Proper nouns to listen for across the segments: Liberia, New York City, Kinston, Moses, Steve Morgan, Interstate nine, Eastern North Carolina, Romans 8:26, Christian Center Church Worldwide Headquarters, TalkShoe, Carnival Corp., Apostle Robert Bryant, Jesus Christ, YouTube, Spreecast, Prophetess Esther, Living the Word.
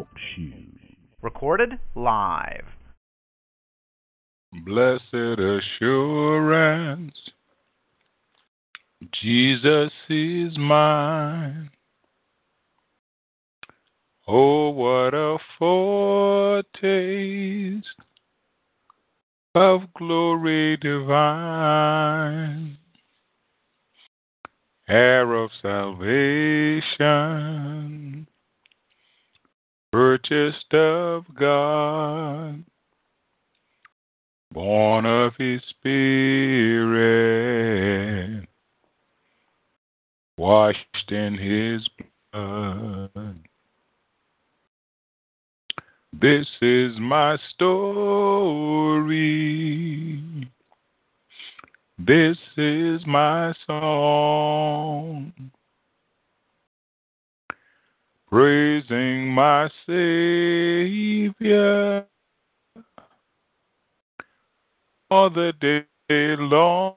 TalkShoe. Recorded live. Blessed assurance, Jesus is mine. Oh, what a foretaste of glory divine, heir of salvation, purchased of God, born of His Spirit, washed in His blood. This is my story. This is my song, praising my Savior all the day long.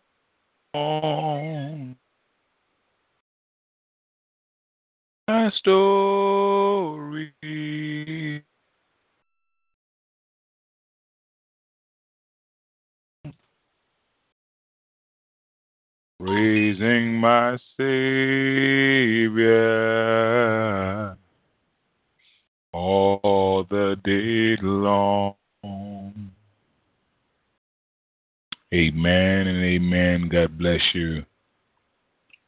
My story. Praising my Savior all the day long. Amen and amen. God bless you.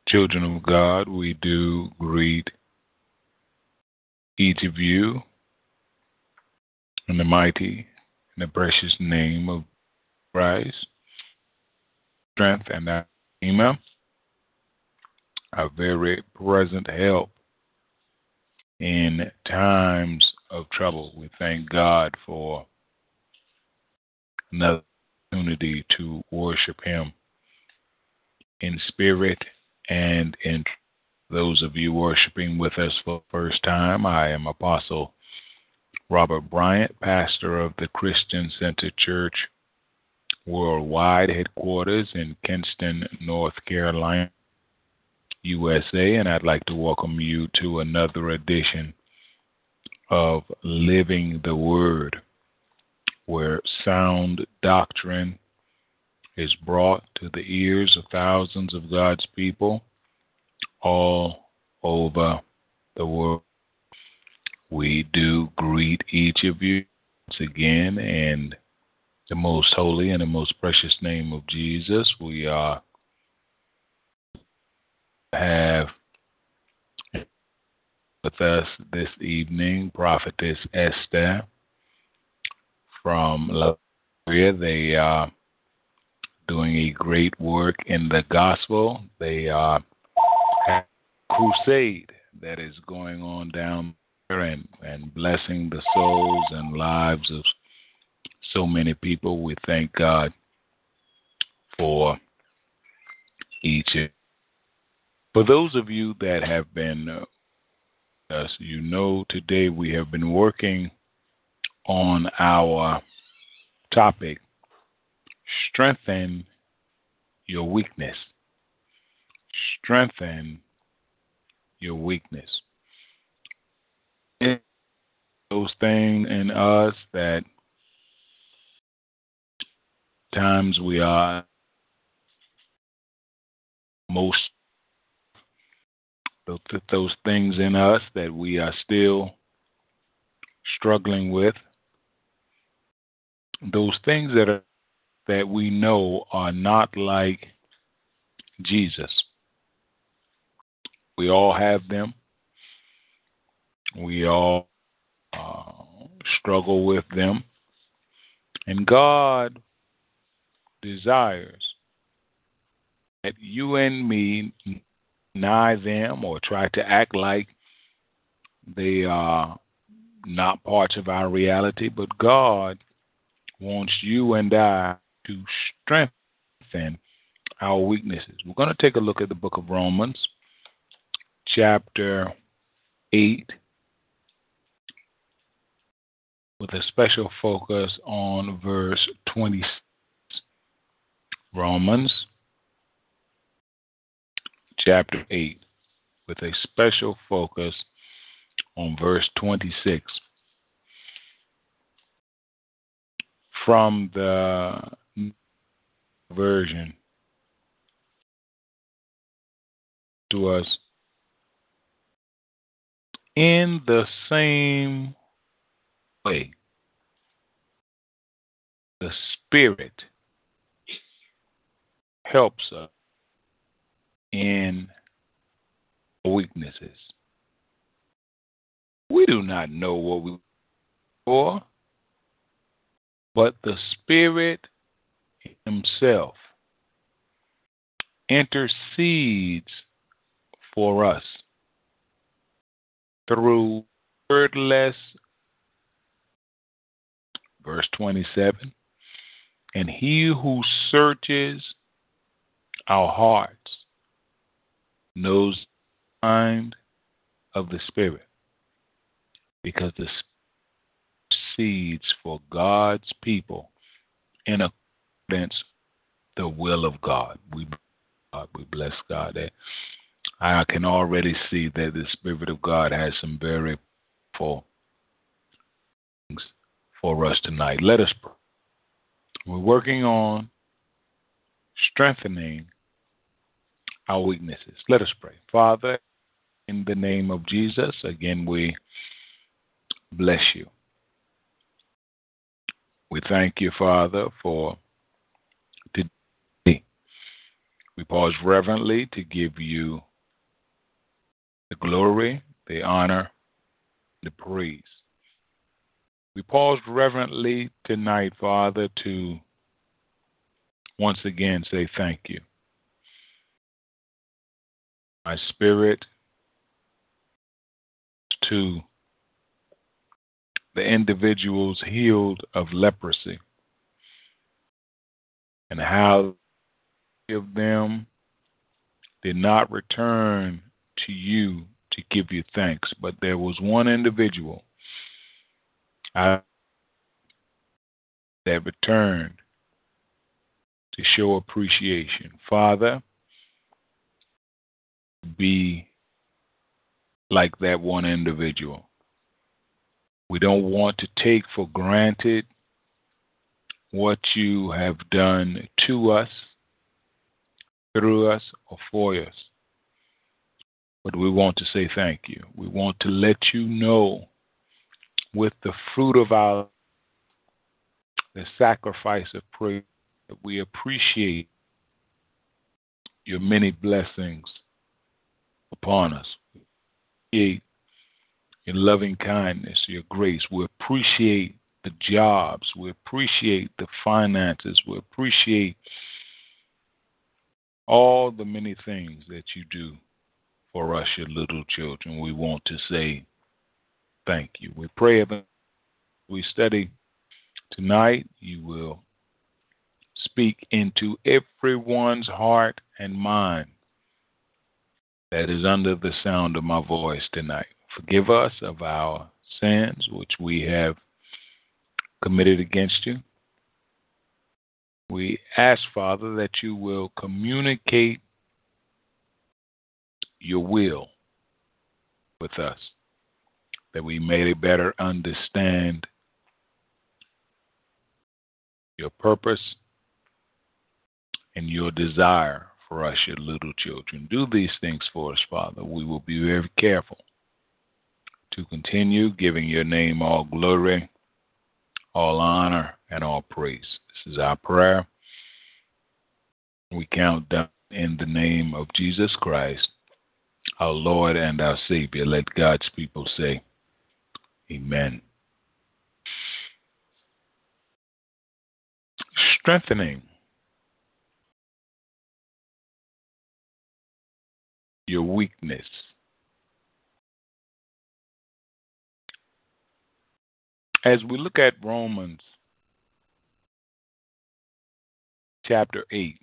Children of God, we do greet each of you in the mighty and the precious name of Christ, strength and Amen. A very present help in times of trouble. We thank God for another opportunity to worship Him in spirit and in truth. Those of you worshiping with us for the first time, I am Apostle Robert Bryant, pastor of the Christian Center Church Worldwide Headquarters in Kinston, North Carolina, USA, and I'd like to welcome you to another edition of Living the Word, where sound doctrine is brought to the ears of thousands of God's people all over the world. We do greet each of you once again, and the most holy and the most precious name of Jesus, we have with us this evening Prophetess Esther from Liberia. They are doing a great work in the gospel. They are having a crusade that is going on down there and blessing the souls and lives of so many people. We thank God for each. For those of you that have been with us, you know today we have been working on our topic, strengthen your weakness. Strengthen your weakness. It's those things in us that times we are most those things in us that we are still struggling with, those things that we know are not like Jesus. We all have them. We all struggle with them, and God desires that you and me deny them or try to act like they are not parts of our reality, but God wants you and I to strengthen our weaknesses. We're going to take a look at the book of Romans, chapter 8, with a special focus on verse 26. Romans chapter 8 with a special focus on verse 26. from the version to us. In the same way, the Spirit helps us in weaknesses. We do not know what we for, but the Spirit Himself intercedes for us through wordless, verse 27, and He who searches our hearts knows the mind of the Spirit, because the Spirit seeds for God's people in accordance with the will of God. We bless God that I can already see that the Spirit of God has some very powerful things for us tonight. Let us pray. We're working on strengthening our weaknesses. Let us pray. Father, in the name of Jesus, again, we bless you. We thank you, Father, for today. We pause reverently to give you the glory, the honor, the praise. We pause reverently tonight, Father, to once again say thank you. My spirit to the individuals healed of leprosy and how many of them did not return to you to give you thanks. But there was one individual that returned to show appreciation. Father, be like that one individual. We don't want to take for granted what you have done to us, through us, or for us. But we want to say thank you. We want to let you know with the fruit of our, the sacrifice of prayer, that we appreciate your many blessings upon us. We your loving kindness, your grace. We appreciate the jobs. We appreciate the finances. We appreciate all the many things that you do for us, your little children. We want to say thank you. We pray that we study tonight. You will speak into everyone's heart and mind that is under the sound of my voice tonight. Forgive us of our sins, which we have committed against you. We ask, Father, that you will communicate your will with us, that we may better understand your purpose and your desire for us, your little children. Do these things for us, Father. We will be very careful to continue giving your name all glory, all honor, and all praise. This is our prayer. We count down in the name of Jesus Christ, our Lord and our Savior. Let God's people say, amen. Strengthening your weakness. As we look at Romans chapter 8,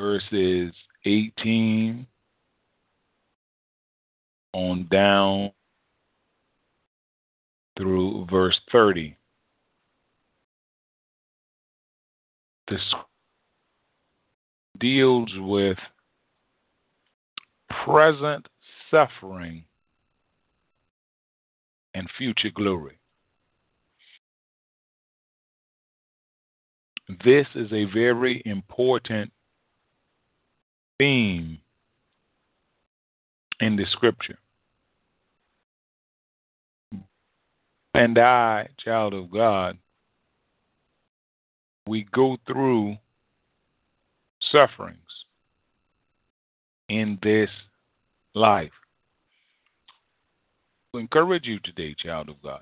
verses 18 on down through verse 30, this deals with present suffering and future glory. This is a very important theme in the scripture. And I, child of God, we go through sufferings in this life. I encourage you today, child of God,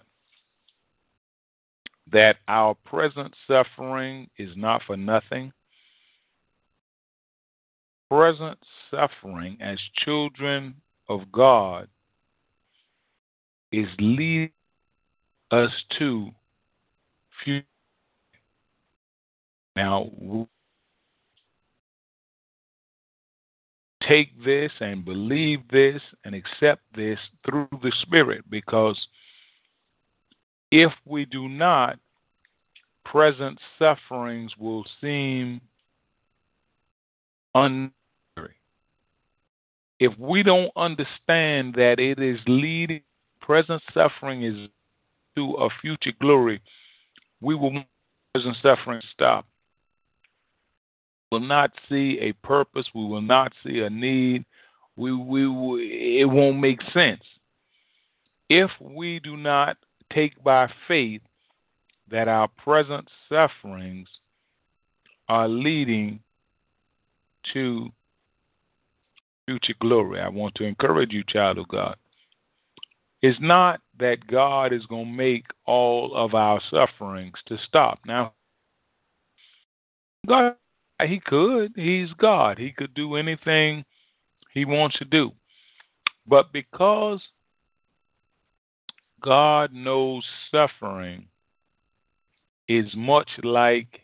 that our present suffering is not for nothing. Present suffering as children of God is leading us to future. Now, take this and believe this and accept this through the Spirit, because if we do not, present sufferings will seem unnecessary. If we don't understand that it is leading, present suffering is to a future glory, we will want present suffering to stop. We will not see a purpose. We will not see a need. It won't make sense if we do not take by faith that our present sufferings are leading to future glory. I want to encourage you, child of God. It's not that God is going to make all of our sufferings to stop. Now, God, He could. He's God. He could do anything He wants to do. But because God knows suffering is much like,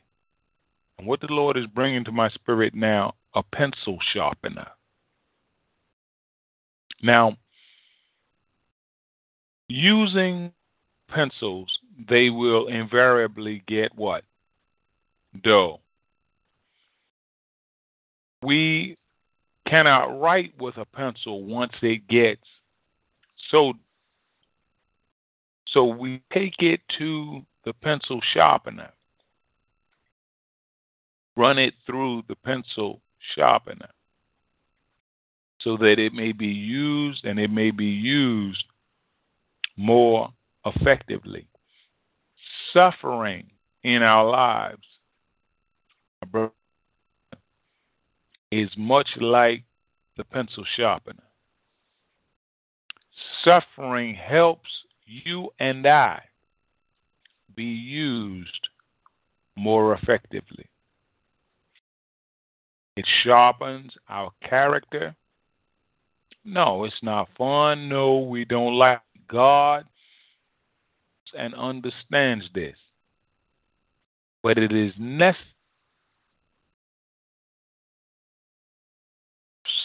and what the Lord is bringing to my spirit now, a pencil sharpener. Now, using pencils, they will invariably get what? Dull. We cannot write with a pencil once it gets so. So we take it to the pencil sharpener, run it through the pencil sharpener so that it may be used, and it may be used more effectively. Suffering in our lives is much like the pencil sharpener. Suffering helps you and I be used more effectively. It sharpens our character. No, it's not fun. No, we don't like God and understands this. But it is necessary.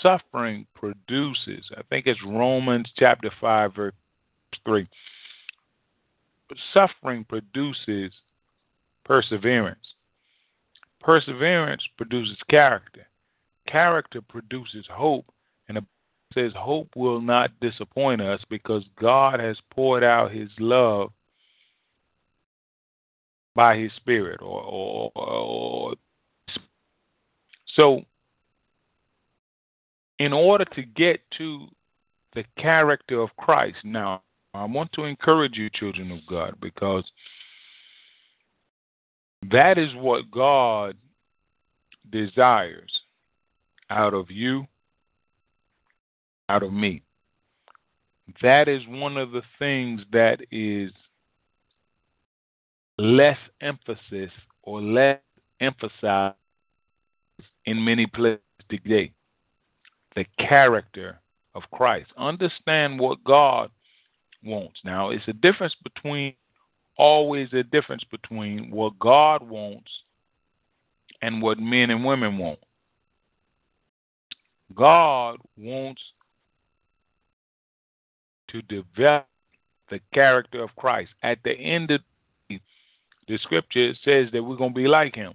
Suffering produces, I think it's Romans chapter 5, verse 3. Suffering produces perseverance. Perseverance produces character. Character produces hope. And it says hope will not disappoint us because God has poured out His love by His Spirit. So, in order to get to the character of Christ, now, I want to encourage you, children of God, because that is what God desires out of you, out of me. That is one of the things that is less emphasis or less emphasized in many places today. The character of Christ. Understand what God wants. Now, it's a difference between, always a difference between what God wants and what men and women want. God wants to develop the character of Christ. At the end of the scripture, it says that we're going to be like Him.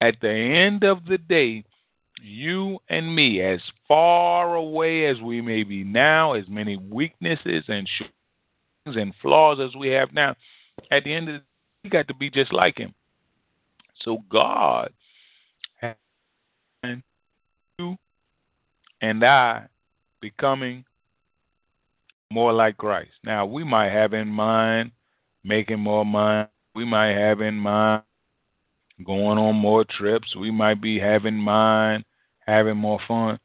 At the end of the day, you and me, as far away as we may be now, as many weaknesses and flaws as we have now, at the end of the day, We got to be just like him. So God has you and I becoming more like Christ. Now, we might have in mind making more money. We might have in mind going on more trips. We might be having in mind having more fun.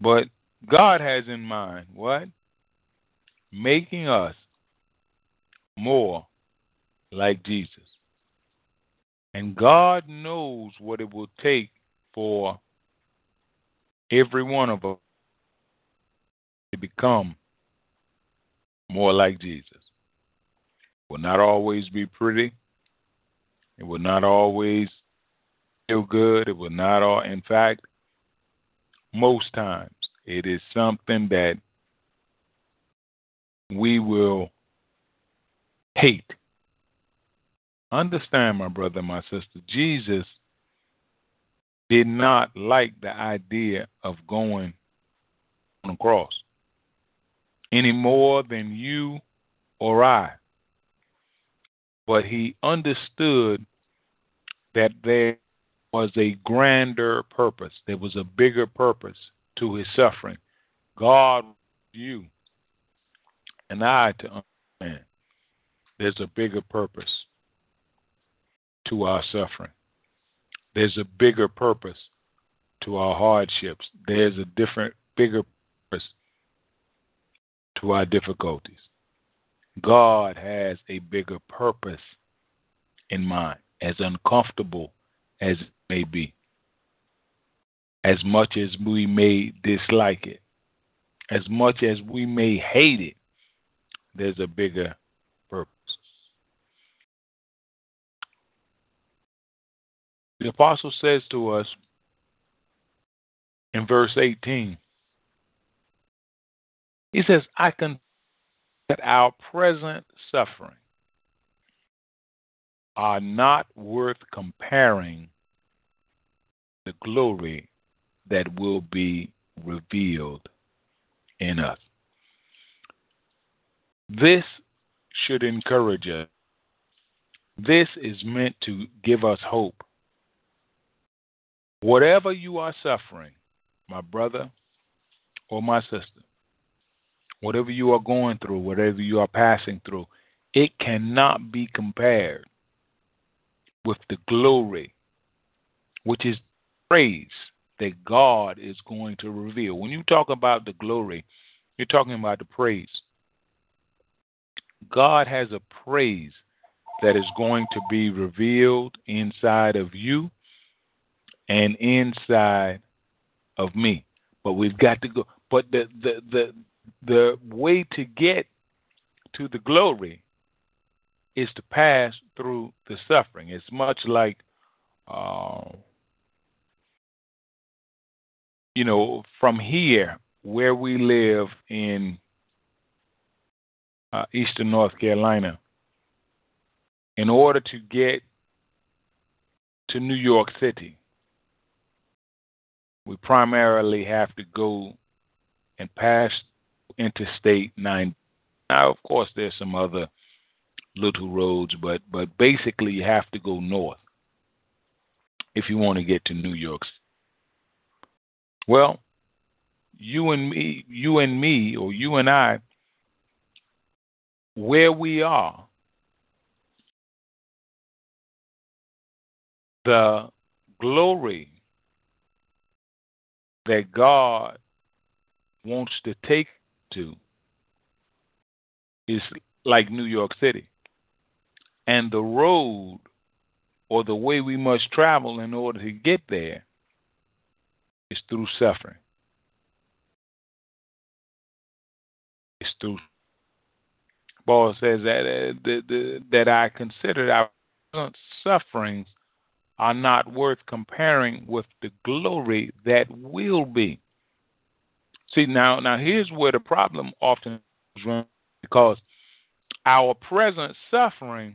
But God has in mind what? Making us more like Jesus. And God knows what it will take for every one of us to become more like Jesus. It will not always be pretty. It will not always feel good. It will not all. In fact, most times it is something that we will hate. Understand, my brother, my sister, Jesus did not like the idea of going on the cross any more than you or I. But he understood that there was a grander purpose. There was a bigger purpose to his suffering. God, you and I to understand there's a bigger purpose to our suffering. There's a bigger purpose to our hardships. There's a bigger purpose to our difficulties. God has a bigger purpose in mind, as uncomfortable as it may be, as much as we may dislike it, as much as we may hate it, there's a bigger purpose. The apostle says to us in verse 18, he says, I consider that our present suffering are not worth comparing the glory that will be revealed in us. This should encourage us. This is meant to give us hope. Whatever you are suffering, my brother or my sister, whatever you are going through, whatever you are passing through, it cannot be compared with the glory, which is praise that God is going to reveal. When you talk about the glory, you're talking about the praise. God has a praise that is going to be revealed inside of you and inside of me. But we've got to go. But the way to get to the glory is to pass through the suffering. It's much like, from here where we live in Eastern North Carolina, in order to get to New York City, we primarily have to go and pass Interstate 9. Now, of course, there's some other little roads, but basically you have to go north if you want to get to New York City. Well, you and I, where we are, the glory that God wants to take to is like New York City. And the road or the way we must travel in order to get there is through suffering. It's through. Paul says that I consider our present sufferings are not worth comparing with the glory that will be. See, now here's where the problem often runs, because our present suffering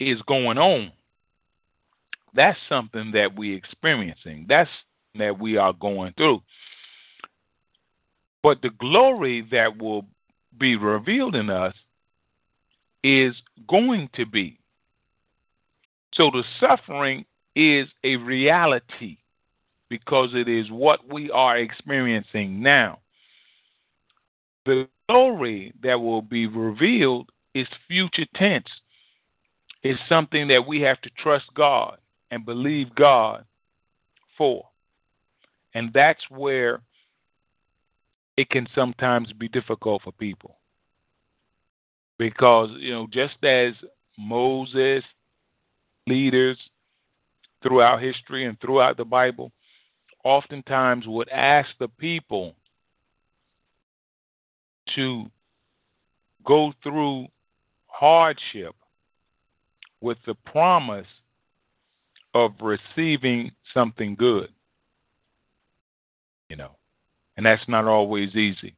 is going on. That's something that we're experiencing. That's that we are going through. But the glory that will be revealed in us is going to be So the suffering is a reality because it is what we are experiencing now. The glory that will be revealed is future tense. It's something that we have to trust God and believe God for. And that's where it can sometimes be difficult for people. Because, you know, just as Moses, leaders throughout history and throughout the Bible, oftentimes would ask the people to go through hardship with the promise of receiving something good. You know, and that's not always easy.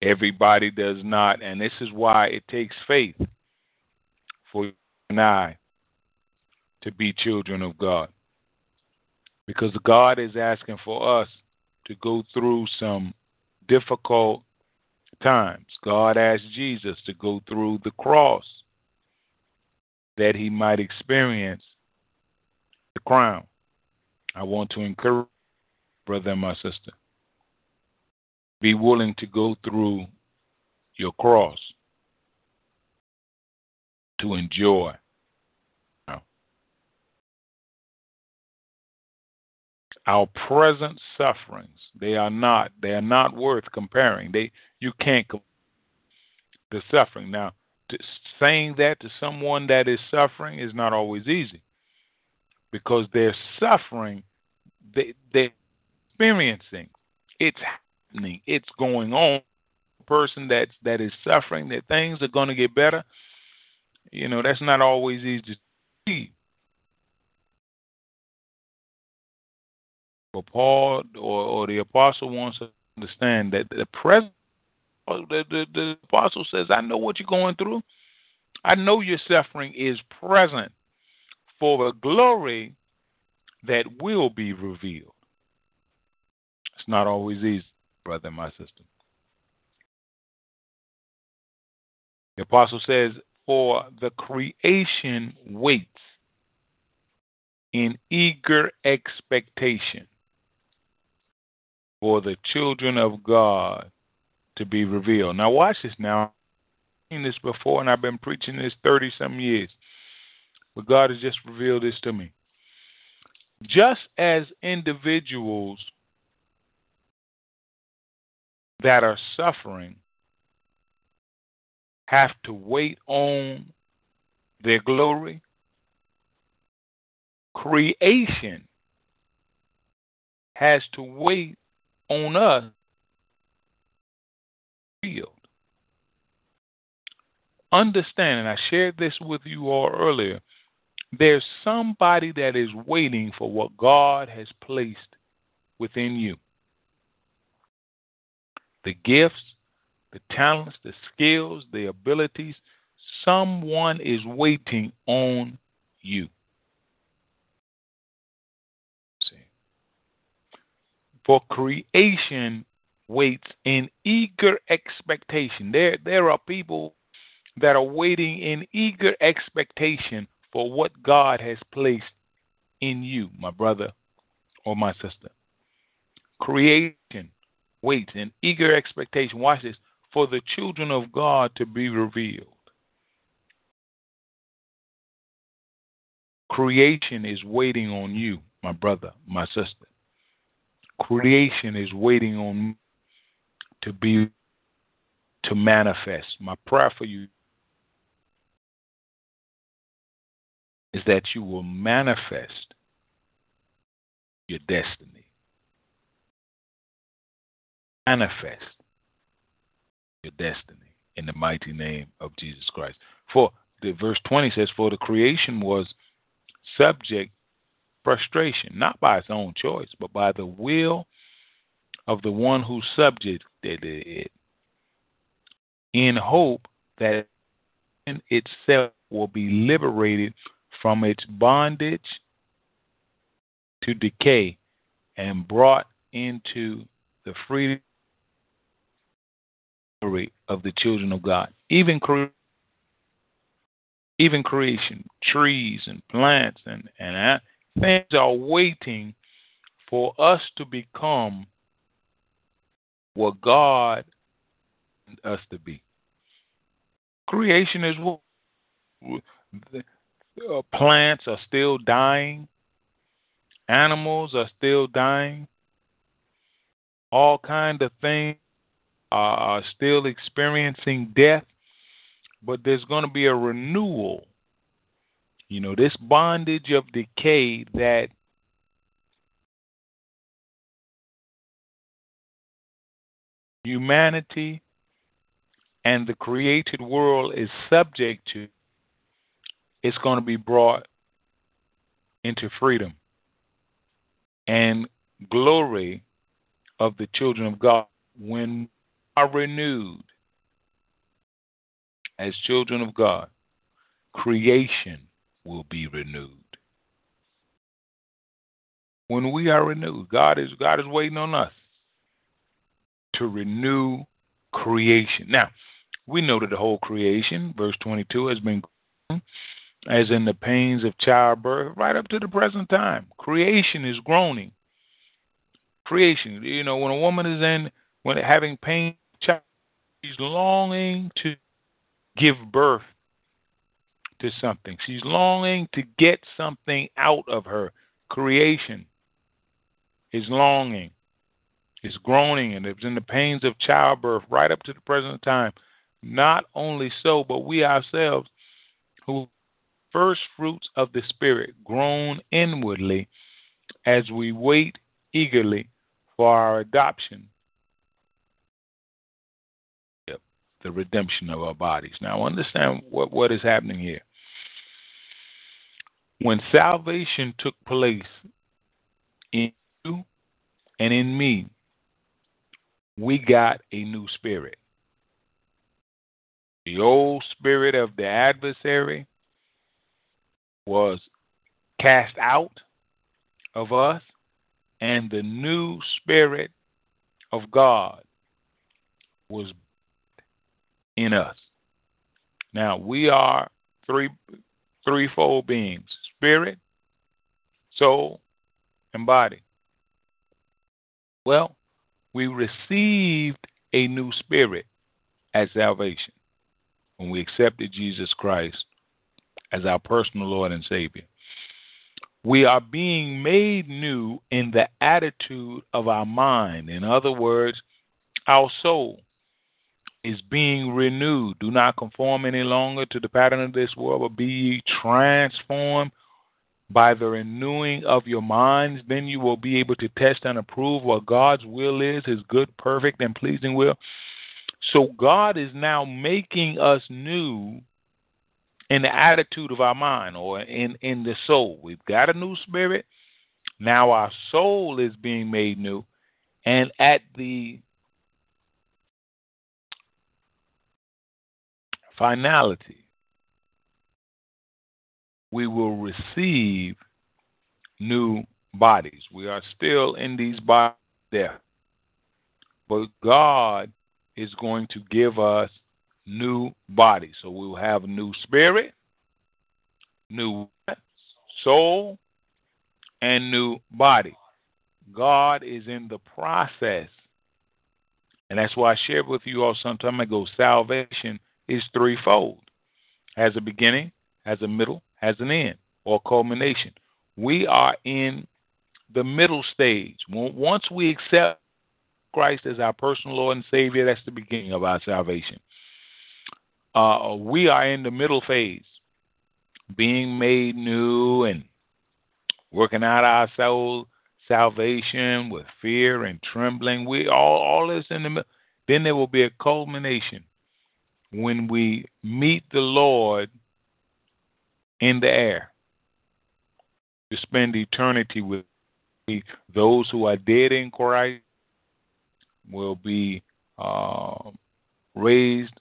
Everybody does not, and this is why it takes faith for you and I to be children of God. Because God is asking for us to go through some difficult times. God asked Jesus to go through the cross that he might experience the crown. I want to encourage brother and my sister, be willing to go through your cross to enjoy. Our present sufferings, they are not worth comparing. You can't compare the suffering. Now, saying that to someone that is suffering is not always easy because they're suffering, they're experiencing, it's happening, it's going on. The person that is suffering, that things are going to get better, you know, that's not always easy to see. But Paul or the apostle wants to understand that the apostle says, I know what you're going through. I know your suffering is present for the glory that will be revealed. It's not always easy, brother and my sister. The apostle says, for the creation waits in eager expectation for the children of God to be revealed. Now watch this now. I've seen this before, and I've been preaching this 30-some years. But God has just revealed this to me. Just as individuals that are suffering have to wait on their glory, creation has to wait on us. Understand, and I shared this with you all earlier, there's somebody that is waiting for what God has placed within you. The gifts, the talents, the skills, the abilities, someone is waiting on you. For creation waits in eager expectation. There are people that are waiting in eager expectation for what God has placed in you, my brother or my sister. Creation waits in eager expectation. Watch this. For the children of God to be revealed. Creation is waiting on you, my brother, my sister. Creation is waiting on me to manifest. My prayer for you is that you will manifest your destiny. Manifest your destiny in the mighty name of Jesus Christ. For the verse 20 says, for the creation was subject frustration, not by its own choice, but by the will of the one who subjected it, in hope that itself will be liberated from its bondage to decay and brought into the freedom of the children of God. Even even creation, trees and plants and things are waiting for us to become what God wants us to be. Creation is what plants are still dying. Animals are still dying. All kinds of things are still experiencing death. But there's going to be a renewal. You know, this bondage of decay that humanity and the created world is subject to, it's going to be brought into freedom and glory of the children of God when we are renewed as children of God. Creation will be renewed when we are renewed. God is waiting on us to renew creation. Now, we know that the whole creation, verse 22, has been growing, as in the pains of childbirth, right up to the present time. Creation is groaning. Creation, you know, when a woman is having pain, she's longing to give birth to something. She's longing to get something out of her. Creation is longing. It's groaning, and it's in the pains of childbirth right up to the present time. Not only so, but we ourselves, who first fruits of the Spirit, groan inwardly as we wait eagerly for our adoption, the redemption of our bodies. Now, understand what is happening here. When salvation took place in you and in me, we got a new spirit. The old spirit of the adversary was cast out of us, and the new spirit of God was in us. Now, we are threefold beings: spirit, soul, and body. Well, we received a new spirit at salvation when we accepted Jesus Christ as our personal Lord and Savior. We are being made new in the attitude of our mind. In other words, our soul is being renewed. Do not conform any longer to the pattern of this world, but be ye transformed by the renewing of your minds. Then you will be able to test and approve what God's will is, his good, perfect, and pleasing will. So God is now making us new in the attitude of our mind, or in the soul. We've got a new spirit. Now our soul is being made new. And at the finality, we will receive new bodies. We are still in these bodies there, but God is going to give us new bodies. So we will have a new spirit, new soul, and new body. God is in the process. And that's why I shared with you all some time ago, salvation is threefold: has a beginning, has a middle, as an end or culmination. We are in the middle stage. Once we accept Christ as our personal Lord and Savior, that's the beginning of our salvation. We are in the middle phase, being made new and working out our soul salvation with fear and trembling. We all this in the middle. Then there will be a culmination when we meet the Lord in the air, to spend eternity with me. Those who are dead in Christ will be raised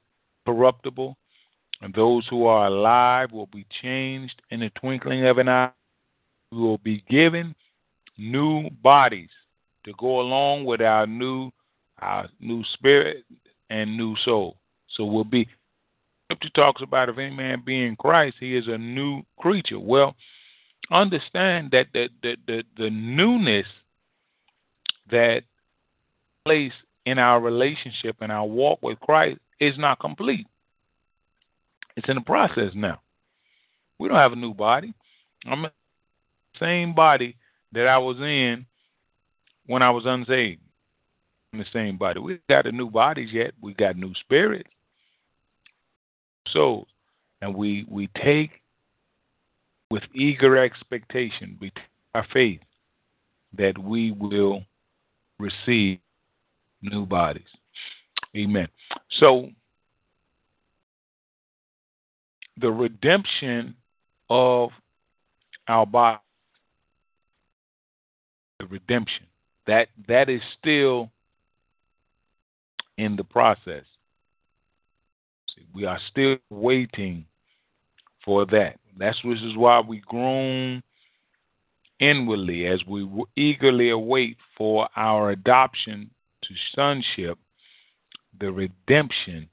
corruptible, and those who are alive will be changed in the twinkling of an eye. We will be given new bodies to go along with our new spirit and new soul. So we'll be scripture talks about if any man be in Christ, he is a new creature. Well, understand that the newness that place in our relationship and our walk with Christ is not complete. It's in the process now. We don't have a new body. I'm in the same body that I was in when I was unsaved. In the same body. We got a new bodies yet. We got new spirit. So, and we take with eager expectation, we take our faith that we will receive new bodies. Amen. So, the redemption of our body, the redemption, that is still in the process. See, we are still waiting for that. That's which is why we groan inwardly as we eagerly await for our adoption to sonship, the redemption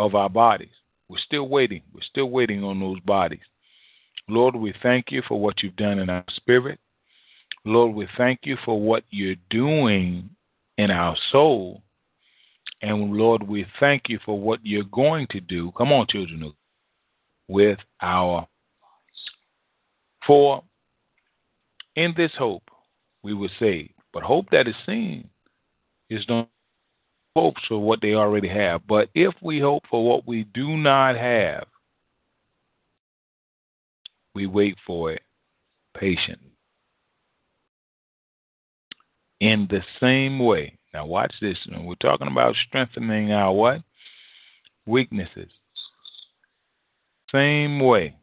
of our bodies. We're still waiting. We're still waiting on those bodies. Lord, we thank you for what you've done in our spirit. Lord, we thank you for what you're doing in our soul. And, Lord, we thank you for what you're going to do. Come on, children, with our bodies. For in this hope we were saved. But hope that is seen is not hope for what they already have. But if we hope for what we do not have, we wait for it patiently. In the same way. Now watch this. We're talking about strengthening our what? Weaknesses. Same way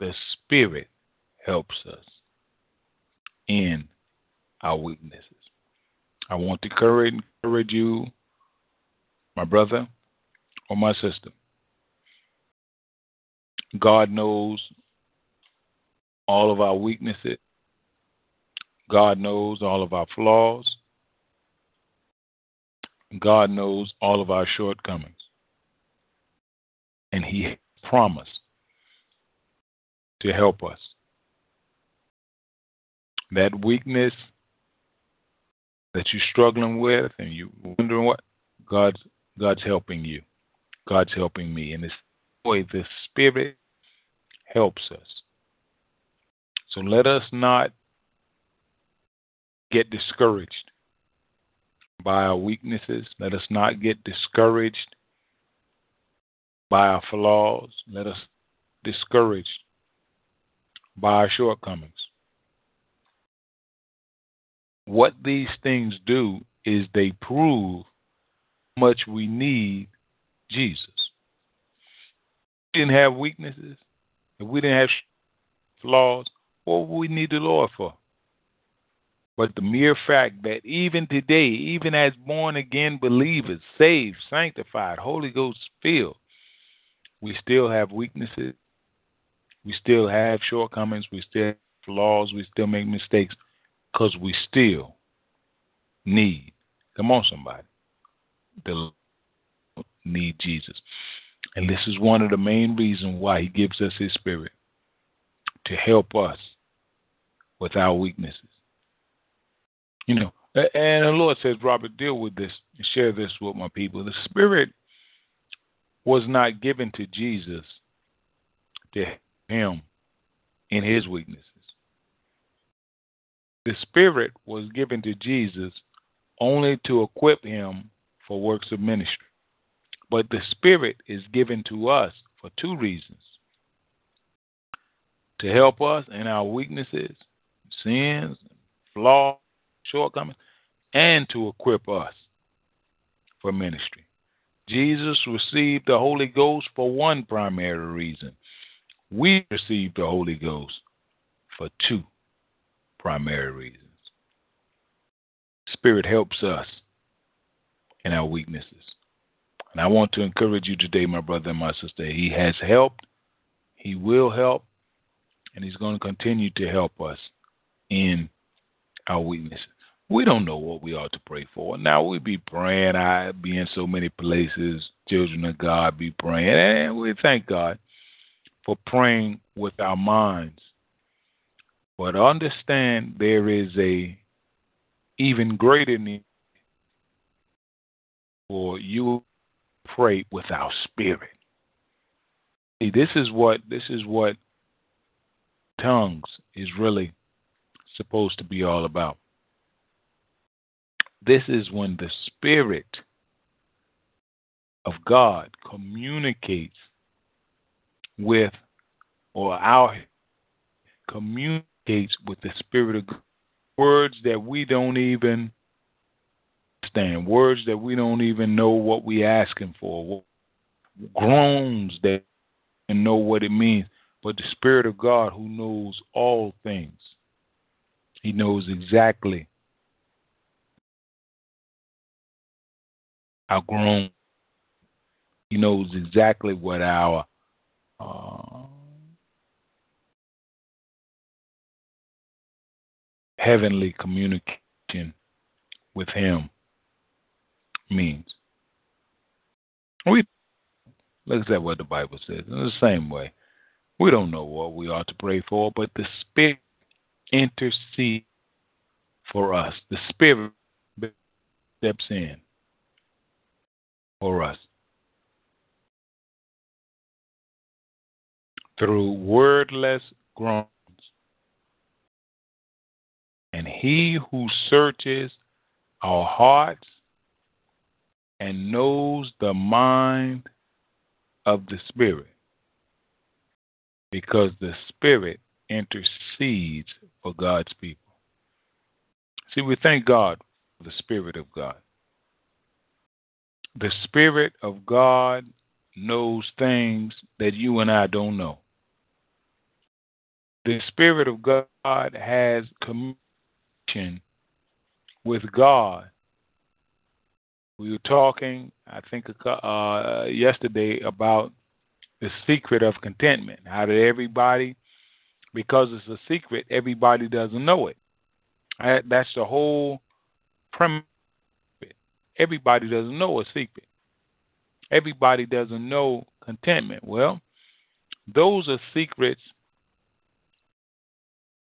the Spirit helps us in our weaknesses. I want to encourage you, my brother or my sister. God knows all of our weaknesses. God knows all of our flaws. God knows all of our shortcomings. And he promised to help us. That weakness that you're struggling with and you're wondering what, God's helping you. God's helping me. And this way, the Spirit helps us. So let us not get discouraged by our weaknesses. Let us not get discouraged by our flaws. Let us be discouraged by our shortcomings. What these things do is they prove how much we need Jesus. If we didn't have weaknesses, if we didn't have flaws, what would we need the Lord for? But the mere fact that even today, even as born-again believers, saved, sanctified, Holy Ghost filled, we still have weaknesses, we still have shortcomings, we still have flaws, we still make mistakes, because we still need, come on somebody, the need Jesus. And this is one of the main reasons why he gives us his Spirit, to help us with our weaknesses. You know, and the Lord says, Robert, deal with this and share this with my people. The Spirit was not given to Jesus to help him in his weaknesses. The Spirit was given to Jesus only to equip him for works of ministry. But the Spirit is given to us for two reasons. To help us in our weaknesses, sins, flaws, shortcomings, and to equip us for ministry. Jesus received the Holy Ghost for one primary reason. We received the Holy Ghost for two primary reasons. Spirit helps us in our weaknesses. And I want to encourage you today, my brother and my sister. He has helped, he will help, and he's going to continue to help us in our weaknesses. We don't know what we ought to pray for. Now, we be praying. I be in so many places. Children of God be praying. And we thank God for praying with our minds. But understand there is a even greater need for you to pray with our spirit. See, this is what tongues is really supposed to be all about. This is when the Spirit of God communicates with, or our communicates with the Spirit of God. Words that we don't even understand, words that we don't even know what we asking for, groans that we don't know what it means. But the Spirit of God, who knows all things, He knows exactly our groan. He knows exactly what our heavenly communication with Him means. We look at what the Bible says in the same way. We don't know what we ought to pray for, but the Spirit intercedes for us. The Spirit steps in for us through wordless groans. And He who searches our hearts and knows the mind of the Spirit, because the Spirit intercedes for God's people. See, we thank God for the Spirit of God. The Spirit of God knows things that you and I don't know. The Spirit of God has communication with God. We were talking, I think, yesterday about the secret of contentment. How did everybody, because it's a secret, everybody doesn't know it. That's the whole premise. Everybody doesn't know a secret. Everybody doesn't know contentment. Well, those are secrets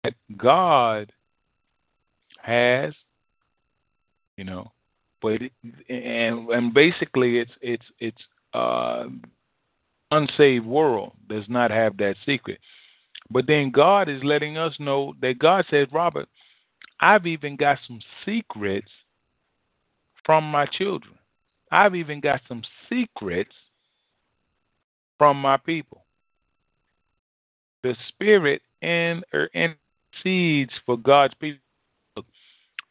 that God has, you know. But and basically, it's unsaved world does not have that secret. But then God is letting us know that God says, Robert, I've even got some secrets from my children. I've even got some secrets from my people. The Spirit intercedes for God's people. Look,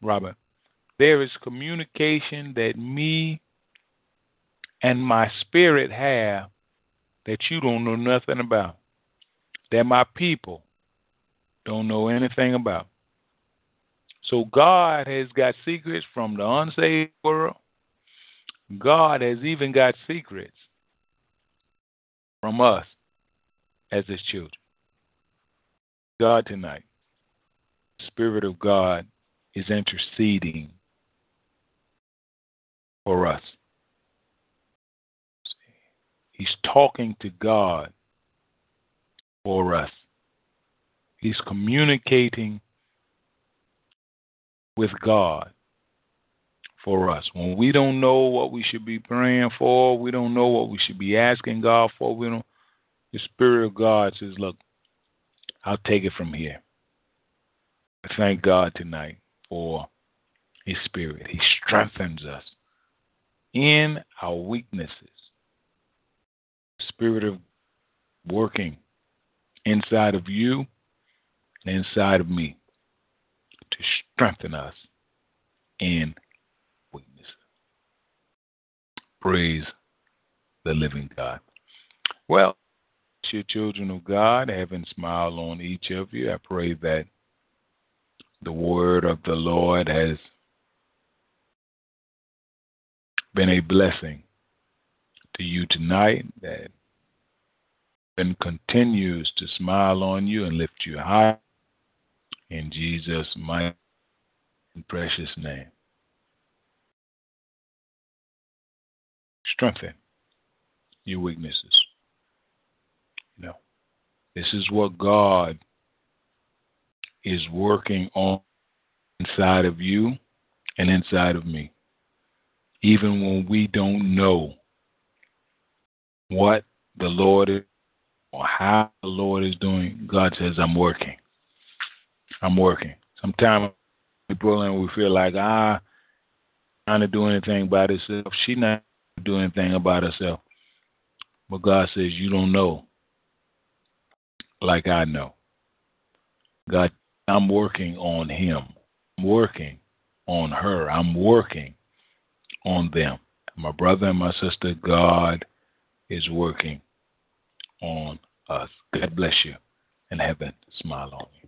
Robert, there is communication that me and my spirit have that you don't know nothing about, that my people don't know anything about. So God has got secrets from the unsaved world. God has even got secrets from us as His children. God tonight, the Spirit of God is interceding for us. He's talking to God for us. He's communicating with God for us. When we don't know what we should be praying for, we don't know what we should be asking God for, the Spirit of God says, look, I'll take it from here. I thank God tonight for His Spirit. He strengthens us in our weaknesses. Spirit of working inside of you and inside of me to strengthen us in weakness. Praise the living God. Well, your children of God, heaven smile on each of you. I pray that the word of the Lord has been a blessing to you tonight, that and continues to smile on you and lift you high in Jesus' mighty in precious name. Strengthen your weaknesses. You know, this is what God is working on inside of you and inside of me. Even when we don't know what the Lord is or how the Lord is doing, God says, I'm working. Sometimes people and we feel like, trying to do anything by herself. She's not doing anything about herself. But God says, you don't know like I know. God, I'm working on him. I'm working on her. I'm working on them. My brother and my sister, God is working on us. God bless you, and heaven smile on you.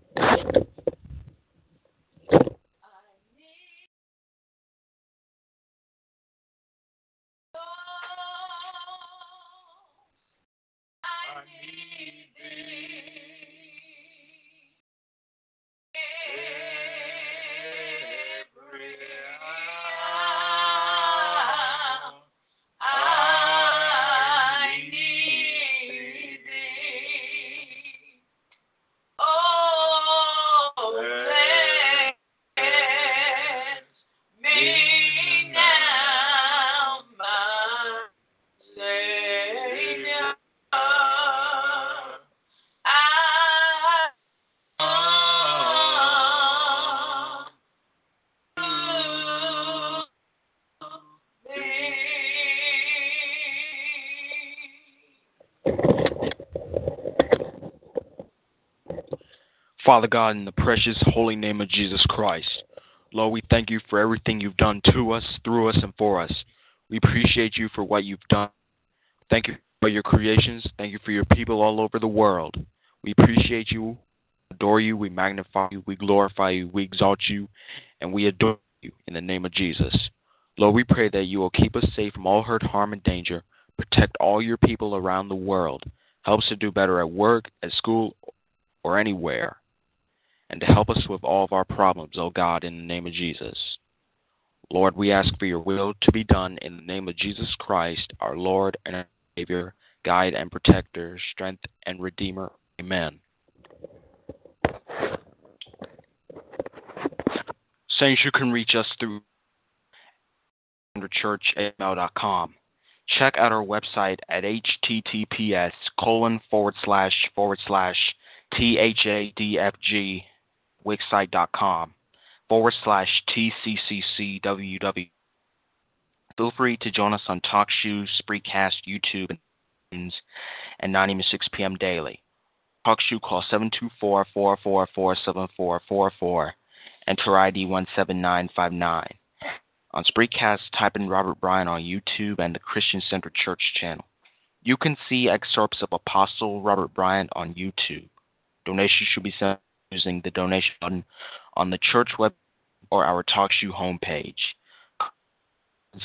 Father God, in the precious holy name of Jesus Christ, Lord, we thank you for everything you've done to us, through us, and for us. We appreciate you for what you've done. Thank you for your creations. Thank you for your people all over the world. We appreciate you, adore you, we magnify you, we glorify you, we exalt you, and we adore you in the name of Jesus. Lord, we pray that you will keep us safe from all hurt, harm, and danger. Protect all your people around the world. Help us to do better at work, at school, or anywhere. And to help us with all of our problems, O God, in the name of Jesus. Lord, we ask for your will to be done in the name of Jesus Christ, our Lord and our Savior, guide and protector, strength and redeemer. Amen. Saints, you can reach us through church@mail.com. Check out our website at https://thadfg. wixsite.com/tcccww. Feel free to join us on TalkShoe, Spreecast, YouTube, and 9 a.m. to 6 p.m. daily. TalkShoe, call 724-444-7444, enter ID 17959. On Spreecast, type in Robert Bryant on YouTube and the Christian Center Church channel. You can see excerpts of Apostle Robert Bryant on YouTube. Donations should be sent using the donation button on the church web or our TalkShoe homepage.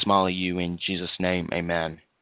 Smile at you in Jesus' name, amen.